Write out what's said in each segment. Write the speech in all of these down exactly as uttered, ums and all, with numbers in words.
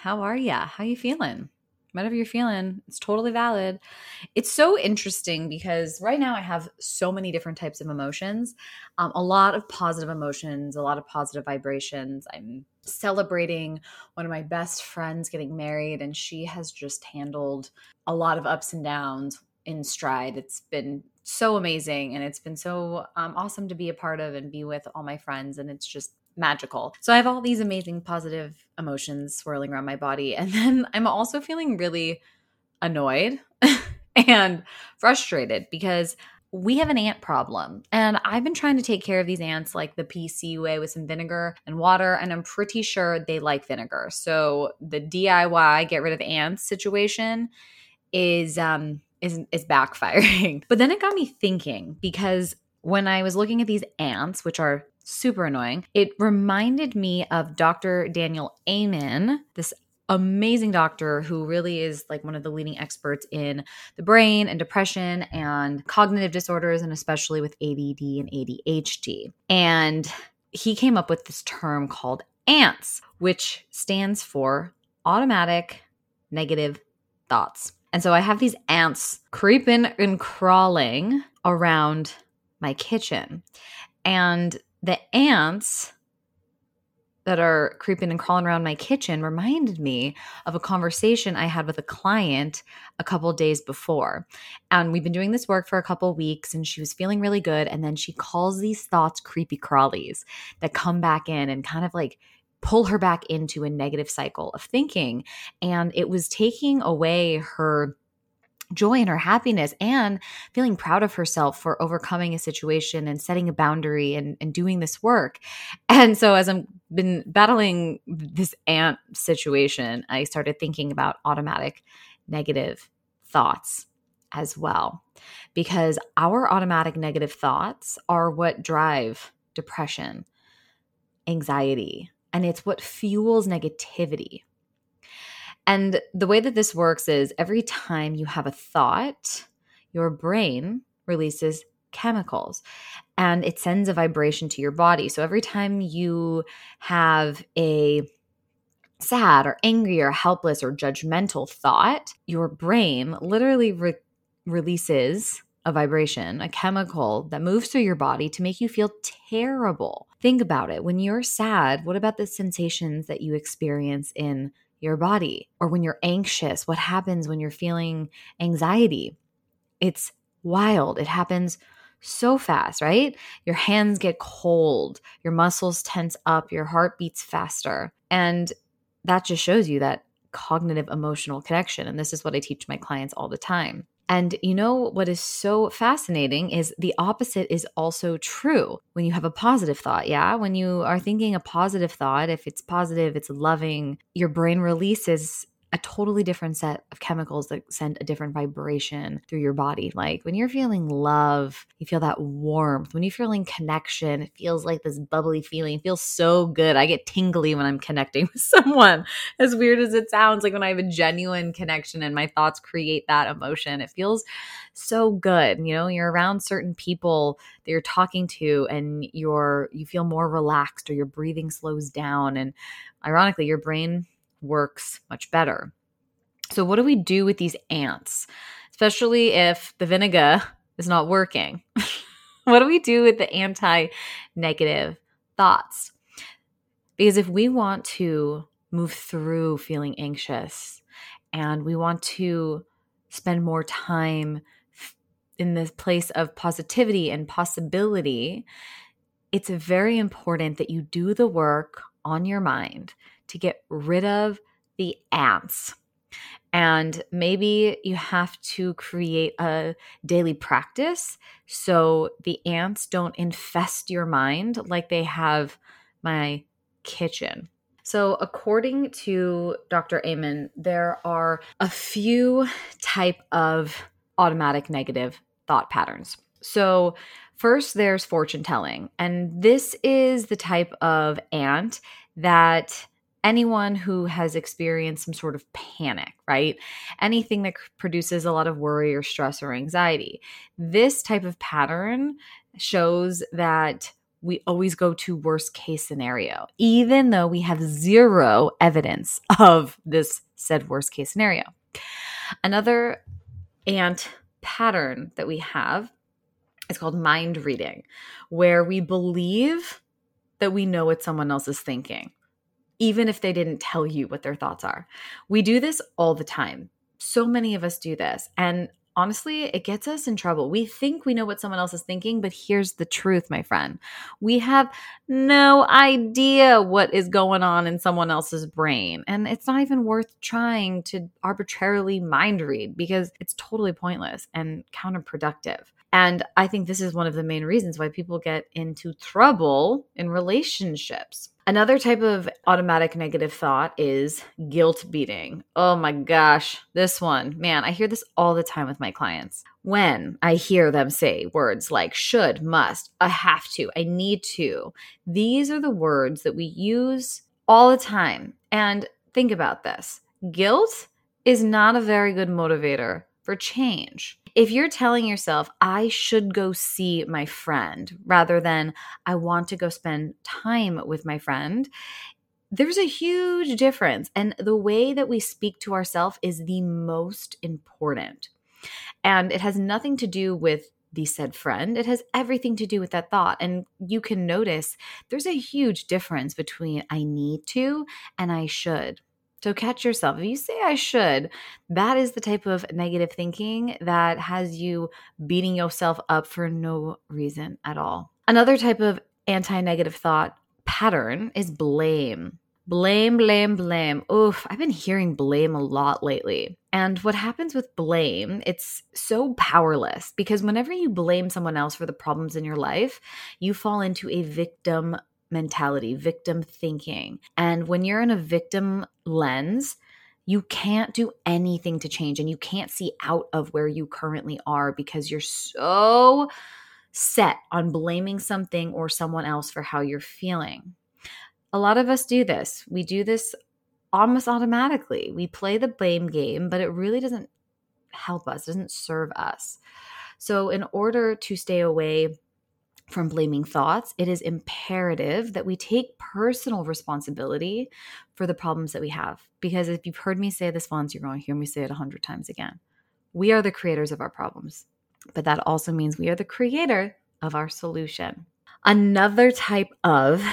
How are ya? How you feeling? Whatever you're feeling, it's totally valid. It's so interesting because right now I have so many different types of emotions, um, a lot of positive emotions, a lot of positive vibrations. I'm celebrating one of my best friends getting married, and she has just handled a lot of ups and downs in stride. It's been so amazing, and it's been so um, awesome to be a part of and be with all my friends, and it's just magical. So I have all these amazing positive emotions swirling around my body. And then I'm also feeling really annoyed and frustrated because we have an ant problem. And I've been trying to take care of these ants like the P C way with some vinegar and water. And I'm pretty sure they like vinegar. So the D I Y get rid of ants situation is um is, is backfiring. But then it got me thinking, because when I was looking at these ants, which are super annoying, it reminded me of Doctor Daniel Amen, this amazing doctor who really is like one of the leading experts in the brain and depression and cognitive disorders, and especially with A D D and A D H D. And he came up with this term called ANTS, which stands for automatic negative thoughts. And so I have these ants creeping and crawling around my kitchen. And the ants that are creeping and crawling around my kitchen reminded me of a conversation I had with a client a couple days before. And we've been doing this work for a couple weeks, and she was feeling really good. And then she calls these thoughts creepy crawlies that come back in and kind of like pull her back into a negative cycle of thinking. And it was taking away her joy and her happiness and feeling proud of herself for overcoming a situation and setting a boundary and, and doing this work. And so as I've been battling this ant situation, I started thinking about automatic negative thoughts as well, because our automatic negative thoughts are what drive depression, anxiety, and it's what fuels negativity. And the way that this works is every time you have a thought, your brain releases chemicals and it sends a vibration to your body. So every time you have a sad or angry or helpless or judgmental thought, your brain literally re- releases a vibration, a chemical that moves through your body to make you feel terrible. Think about it. When you're sad, what about the sensations that you experience in your body? Or when you're anxious, what happens when you're feeling anxiety? It's wild. It happens so fast, right? Your hands get cold, your muscles tense up, your heart beats faster. And that just shows you that cognitive emotional connection. And this is what I teach my clients all the time. And you know what is so fascinating is the opposite is also true when you have a positive thought, yeah? When you are thinking a positive thought, if it's positive, it's loving, your brain releases a totally different set of chemicals that send a different vibration through your body. Like when you're feeling love, you feel that warmth. When you're feeling connection, it feels like this bubbly feeling. It feels so good. I get tingly when I'm connecting with someone. As weird as it sounds, like when I have a genuine connection and my thoughts create that emotion, it feels so good. You know, you're around certain people that you're talking to and you're you feel more relaxed, or your breathing slows down. And ironically, your brain works much better. So what do we do with these ants, especially if the vinegar is not working? What do we do with the anti-negative thoughts? Because if we want to move through feeling anxious and we want to spend more time in this place of positivity and possibility, it's very important that you do the work on your mind to get rid of the ants. And maybe you have to create a daily practice so the ants don't infest your mind like they have my kitchen. So according to Doctor Amen, there are a few type of automatic negative thought patterns. So first, there's fortune telling. And this is the type of aunt that anyone who has experienced some sort of panic, right? Anything that produces a lot of worry or stress or anxiety. This type of pattern shows that we always go to worst case scenario, even though we have zero evidence of this said worst case scenario. Another aunt pattern that we have is called mind reading, where we believe that we know what someone else is thinking, even if they didn't tell you what their thoughts are. We do this all the time. So many of us do this. And honestly, it gets us in trouble. We think we know what someone else is thinking, but here's the truth, my friend. We have no idea what is going on in someone else's brain. And it's not even worth trying to arbitrarily mind read because it's totally pointless and counterproductive. And I think this is one of the main reasons why people get into trouble in relationships. Another type of automatic negative thought is guilt beating. Oh my gosh, this one. Man, I hear this all the time with my clients. When I hear them say words like should, must, I have to, I need to, these are the words that we use all the time. And think about this. Guilt is not a very good motivator for change. If you're telling yourself, I should go see my friend rather than I want to go spend time with my friend, there's a huge difference. And the way that we speak to ourselves is the most important. And it has nothing to do with the said friend. It has everything to do with that thought. And you can notice there's a huge difference between I need to and I should. So catch yourself. If you say I should, that is the type of negative thinking that has you beating yourself up for no reason at all. Another type of anti-negative thought pattern is blame. Blame, blame, blame. Oof, I've been hearing blame a lot lately. And what happens with blame, it's so powerless because whenever you blame someone else for the problems in your life, you fall into a victim mentality, victim thinking. And when you're in a victim lens, you can't do anything to change and you can't see out of where you currently are because you're so set on blaming something or someone else for how you're feeling. A lot of us do this. We do this almost automatically. We play the blame game, but it really doesn't help us, doesn't serve us. So in order to stay away from blaming thoughts, it is imperative that we take personal responsibility for the problems that we have. Because if you've heard me say this once, you're going to hear me say it a hundred times again. We are the creators of our problems, but that also means we are the creator of our solution. Another type of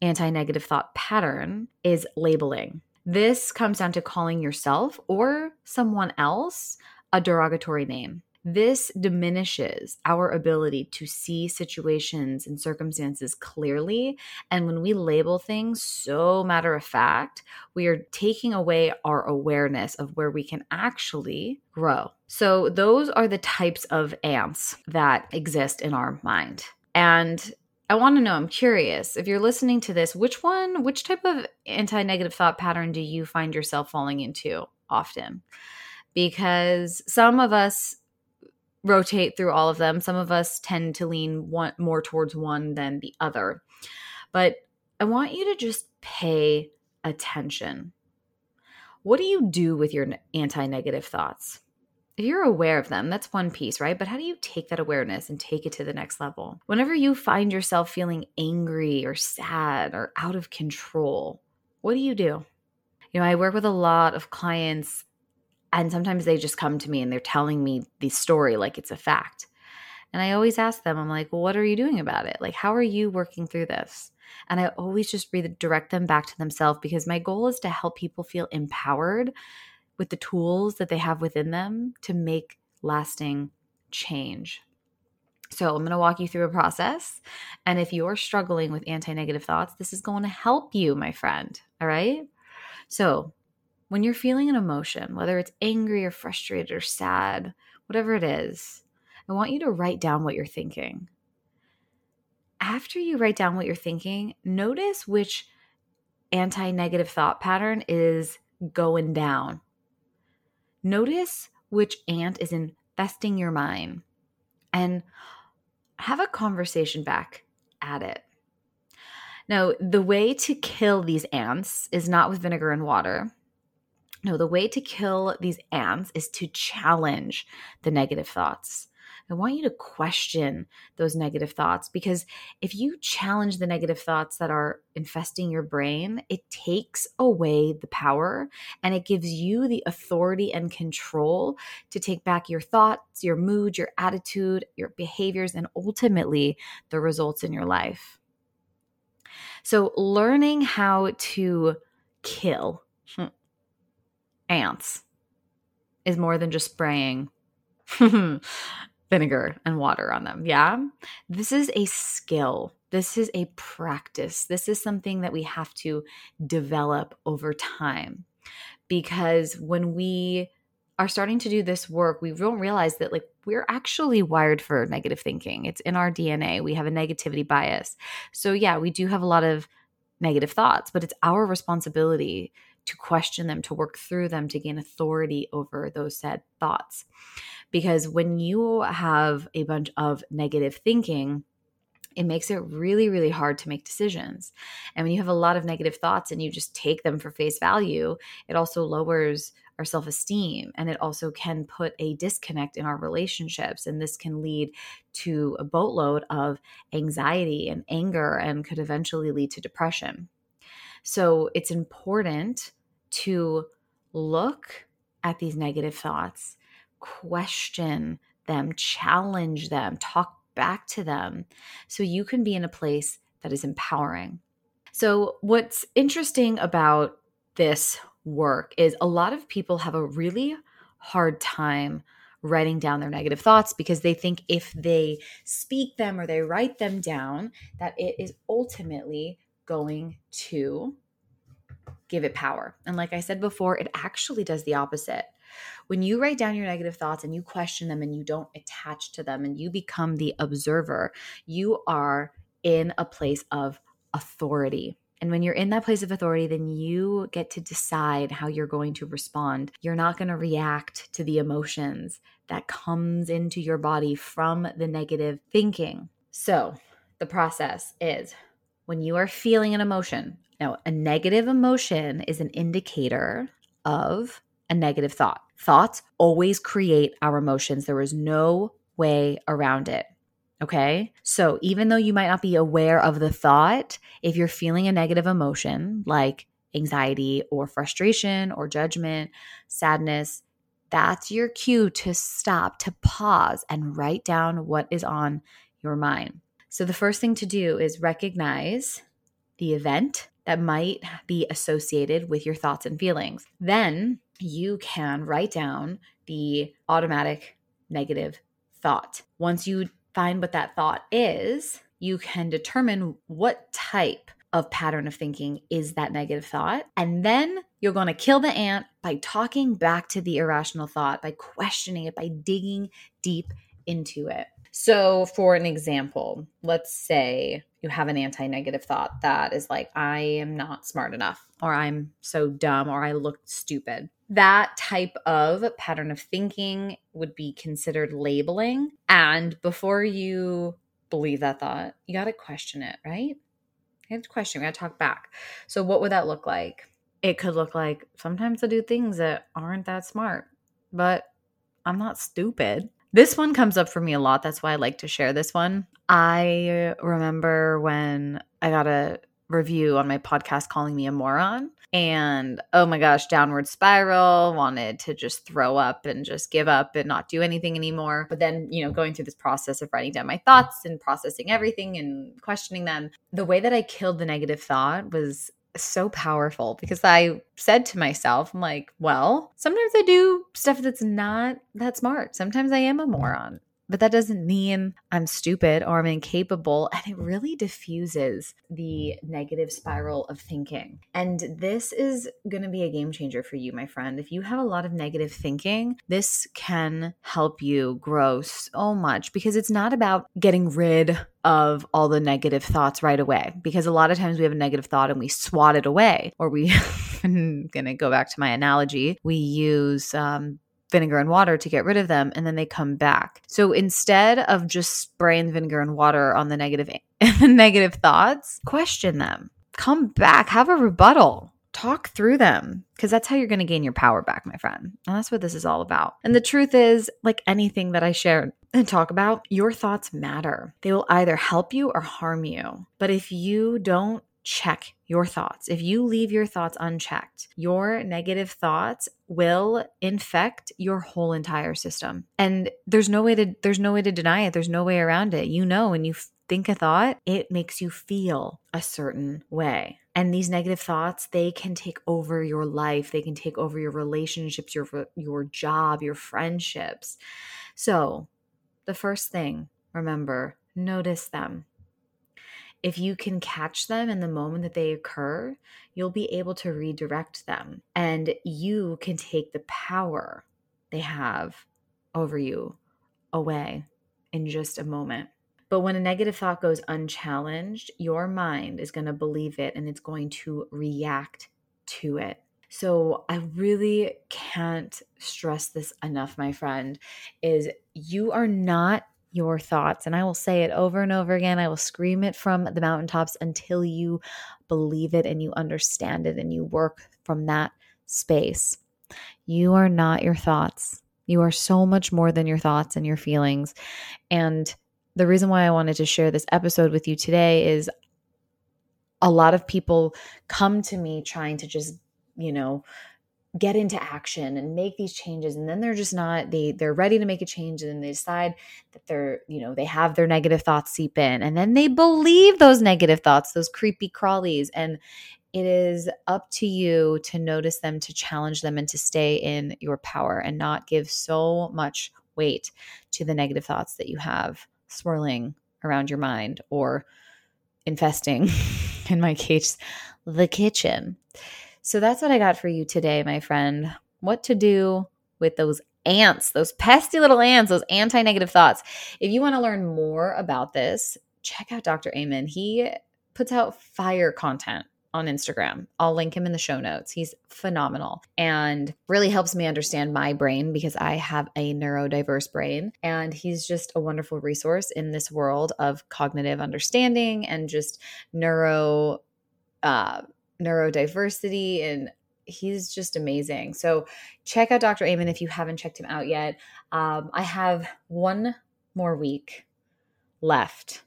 anti-negative thought pattern is labeling. This comes down to calling yourself or someone else a derogatory name. This diminishes our ability to see situations and circumstances clearly. And when we label things so matter of fact, we are taking away our awareness of where we can actually grow. So those are the types of ants that exist in our mind. And I want to know, I'm curious, if you're listening to this, which one, which type of anti-negative thought pattern do you find yourself falling into often? Because some of us rotate through all of them. Some of us tend to lean one, more towards one than the other. But I want you to just pay attention. What do you do with your anti-negative thoughts? If you're aware of them, that's one piece, right? But how do you take that awareness and take it to the next level? Whenever you find yourself feeling angry or sad or out of control, what do you do? You know, I work with a lot of clients. And sometimes they just come to me and they're telling me the story like it's a fact. And I always ask them, I'm like, well, what are you doing about it? Like, how are you working through this? And I always just redirect them back to themselves because my goal is to help people feel empowered with the tools that they have within them to make lasting change. So I'm going to walk you through a process. And if you're struggling with anti-negative thoughts, this is going to help you, my friend. All right? So when you're feeling an emotion, whether it's angry or frustrated or sad, whatever it is, I want you to write down what you're thinking. After you write down what you're thinking, notice which anti-negative thought pattern is going down. Notice which ant is infesting your mind and have a conversation back at it. Now, the way to kill these ants is not with vinegar and water. No, the way to kill these ants is to challenge the negative thoughts. I want you to question those negative thoughts, because if you challenge the negative thoughts that are infesting your brain, it takes away the power and it gives you the authority and control to take back your thoughts, your mood, your attitude, your behaviors, and ultimately the results in your life. So learning how to kill ants is more than just spraying vinegar and water on them. Yeah. This is a skill. This is a practice. This is something that we have to develop over time, because when we are starting to do this work, we don't realize that like we're actually wired for negative thinking. It's in our D N A. We have a negativity bias. So yeah, we do have a lot of negative thoughts, but it's our responsibility to question them, to work through them, to gain authority over those said thoughts. Because when you have a bunch of negative thinking, it makes it really, really hard to make decisions. And when you have a lot of negative thoughts and you just take them for face value, it also lowers our self-esteem, and it also can put a disconnect in our relationships. And this can lead to a boatload of anxiety and anger and could eventually lead to depression. So it's important to look at these negative thoughts, question them, challenge them, talk back to them, so you can be in a place that is empowering. So what's interesting about this work is a lot of people have a really hard time writing down their negative thoughts, because they think if they speak them or they write them down, that it is ultimately going to give it power. And like I said before, it actually does the opposite. When you write down your negative thoughts and you question them and you don't attach to them and you become the observer, you are in a place of authority. And when you're in that place of authority, then you get to decide how you're going to respond. You're not going to react to the emotions that comes into your body from the negative thinking. So the process is, when you are feeling an emotion, now a negative emotion is an indicator of a negative thought. Thoughts always create our emotions. There is no way around it. Okay. So even though you might not be aware of the thought, if you're feeling a negative emotion like anxiety or frustration or judgment, sadness, that's your cue to stop, to pause and write down what is on your mind. So the first thing to do is recognize the event that might be associated with your thoughts and feelings. Then you can write down the automatic negative thought. Once you find what that thought is, you can determine what type of pattern of thinking is that negative thought. And then you're going to kill the ant by talking back to the irrational thought, by questioning it, by digging deep into it. So for an example, let's say you have an anti-negative thought that is like, I am not smart enough, or I'm so dumb, or I look stupid. That type of pattern of thinking would be considered labeling. And before you believe that thought, you got to question it, right? You have to question. We got to talk back. So what would that look like? It could look like, sometimes I do things that aren't that smart, but I'm not stupid. This one comes up for me a lot. That's why I like to share this one. I remember when I got a review on my podcast calling me a moron, and oh my gosh, downward spiral, wanted to just throw up and just give up and not do anything anymore. But then, you know, going through this process of writing down my thoughts and processing everything and questioning them, the way that I killed the negative thought was so powerful, because I said to myself, I'm like, well, sometimes I do stuff that's not that smart. Sometimes I am a moron. But that doesn't mean I'm stupid or I'm incapable. And it really diffuses the negative spiral of thinking. And this is going to be a game changer for you, my friend. If you have a lot of negative thinking, this can help you grow so much, because it's not about getting rid of all the negative thoughts right away. Because a lot of times we have a negative thought and we swat it away, or we, I'm going to go back to my analogy, we use, um, vinegar and water to get rid of them, and then they come back. So instead of just spraying vinegar and water on the negative negative thoughts, question them. Come back. Have a rebuttal. Talk through them, because that's how you're going to gain your power back, my friend. And that's what this is all about. And the truth is, like anything that I share and talk about, your thoughts matter. They will either help you or harm you. But if you don't check your thoughts, if you leave your thoughts unchecked, your negative thoughts will infect your whole entire system. And there's no way to there's no way to deny it. There's no way around it. You know, when you think a thought, it makes you feel a certain way. And these negative thoughts, they can take over your life. They can take over your relationships, your your job, your friendships. So the first thing, remember, notice them. If you can catch them in the moment that they occur, you'll be able to redirect them, and you can take the power they have over you away in just a moment. But when a negative thought goes unchallenged, your mind is going to believe it, and it's going to react to it. So I really can't stress this enough, my friend, is you are not your thoughts. And I will say it over and over again. I will scream it from the mountaintops until you believe it and you understand it and you work from that space. You are not your thoughts. You are so much more than your thoughts and your feelings. And the reason why I wanted to share this episode with you today is a lot of people come to me trying to just, you know, get into action and make these changes. And then they're just not, they, they're ready to make a change. And then they decide that they're, you know, they have their negative thoughts seep in, and then they believe those negative thoughts, those creepy crawlies. And it is up to you to notice them, to challenge them, and to stay in your power and not give so much weight to the negative thoughts that you have swirling around your mind or infesting, in my case, the kitchen. So that's what I got for you today, my friend. What to do with those ants, those pesky little ants, those anti-negative thoughts. If you want to learn more about this, check out Doctor Amen. He puts out fire content on Instagram. I'll link him in the show notes. He's phenomenal and really helps me understand my brain, because I have a neurodiverse brain, and he's just a wonderful resource in this world of cognitive understanding and just neuro uh neurodiversity, and he's just amazing. So check out Doctor Amen if you haven't checked him out yet. Um, I have one more week left,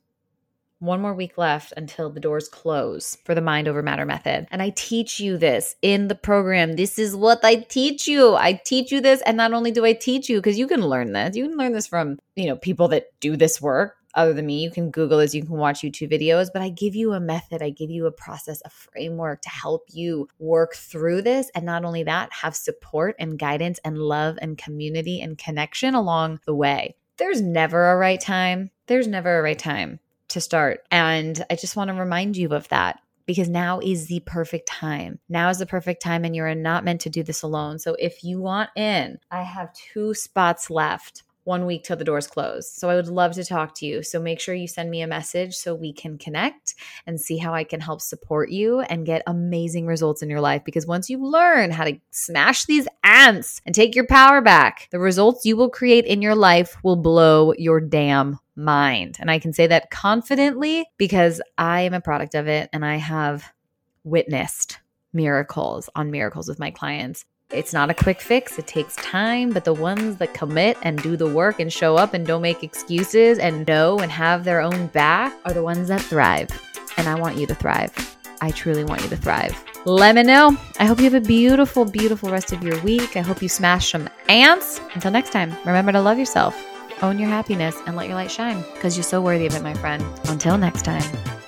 one more week left until the doors close for the Mind Over Matter method. And I teach you this in the program. This is what I teach you. I teach you this. And not only do I teach you, because you can learn this, you can learn this from, you know, people that do this work other than me. You can Google this, you can watch YouTube videos, but I give you a method, I give you a process, a framework to help you work through this. And not only that, have support and guidance and love and community and connection along the way. There's never a right time. There's never a right time to start. And I just want to remind you of that, because now is the perfect time. Now is the perfect time, and you're not meant to do this alone. So if you want in, I have two spots left. One week till the doors close. So I would love to talk to you. So make sure you send me a message so we can connect and see how I can help support you and get amazing results in your life. Because once you learn how to smash these ants and take your power back, the results you will create in your life will blow your damn mind. And I can say that confidently, because I am a product of it, and I have witnessed miracles on miracles with my clients. It's not a quick fix. It takes time, but the ones that commit and do the work and show up and don't make excuses and know and have their own back are the ones that thrive. And I want you to thrive. I truly want you to thrive. Let me know. I hope you have a beautiful, beautiful rest of your week. I hope you smash some ants. Until next time, remember to love yourself, own your happiness, and let your light shine, because you're so worthy of it, my friend. Until next time.